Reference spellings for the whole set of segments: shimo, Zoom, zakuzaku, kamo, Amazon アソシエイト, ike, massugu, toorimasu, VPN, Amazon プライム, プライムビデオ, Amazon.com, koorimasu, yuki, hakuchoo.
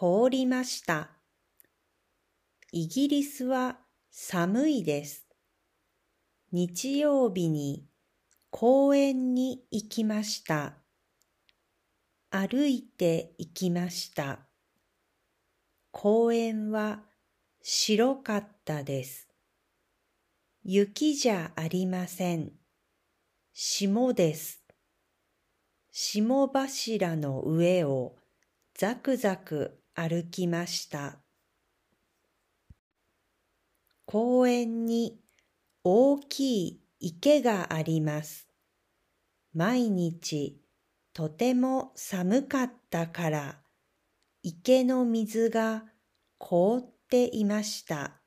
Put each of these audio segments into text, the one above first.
凍りました。イギリスは寒いです。日曜日に公園に行きました。歩いて行きました。公園は白かったです。雪じゃありません。霜です。霜柱の上をザクザク歩きました。公園に大きい池があります。毎日とても寒かったから池の水が凍っていました。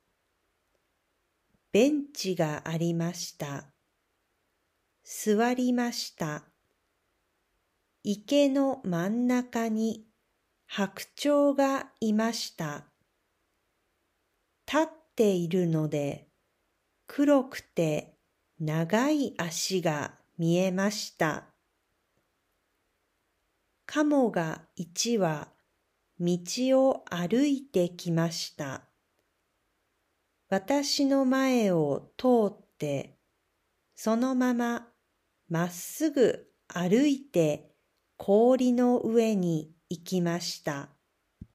ベンチがありました。座りました。池の真ん中に白鳥がいました。立っているので黒くて長い足が見えました。カモが1羽道を歩いてきました。私の前を通って、そのまままっすぐ歩いて氷の上に行きました。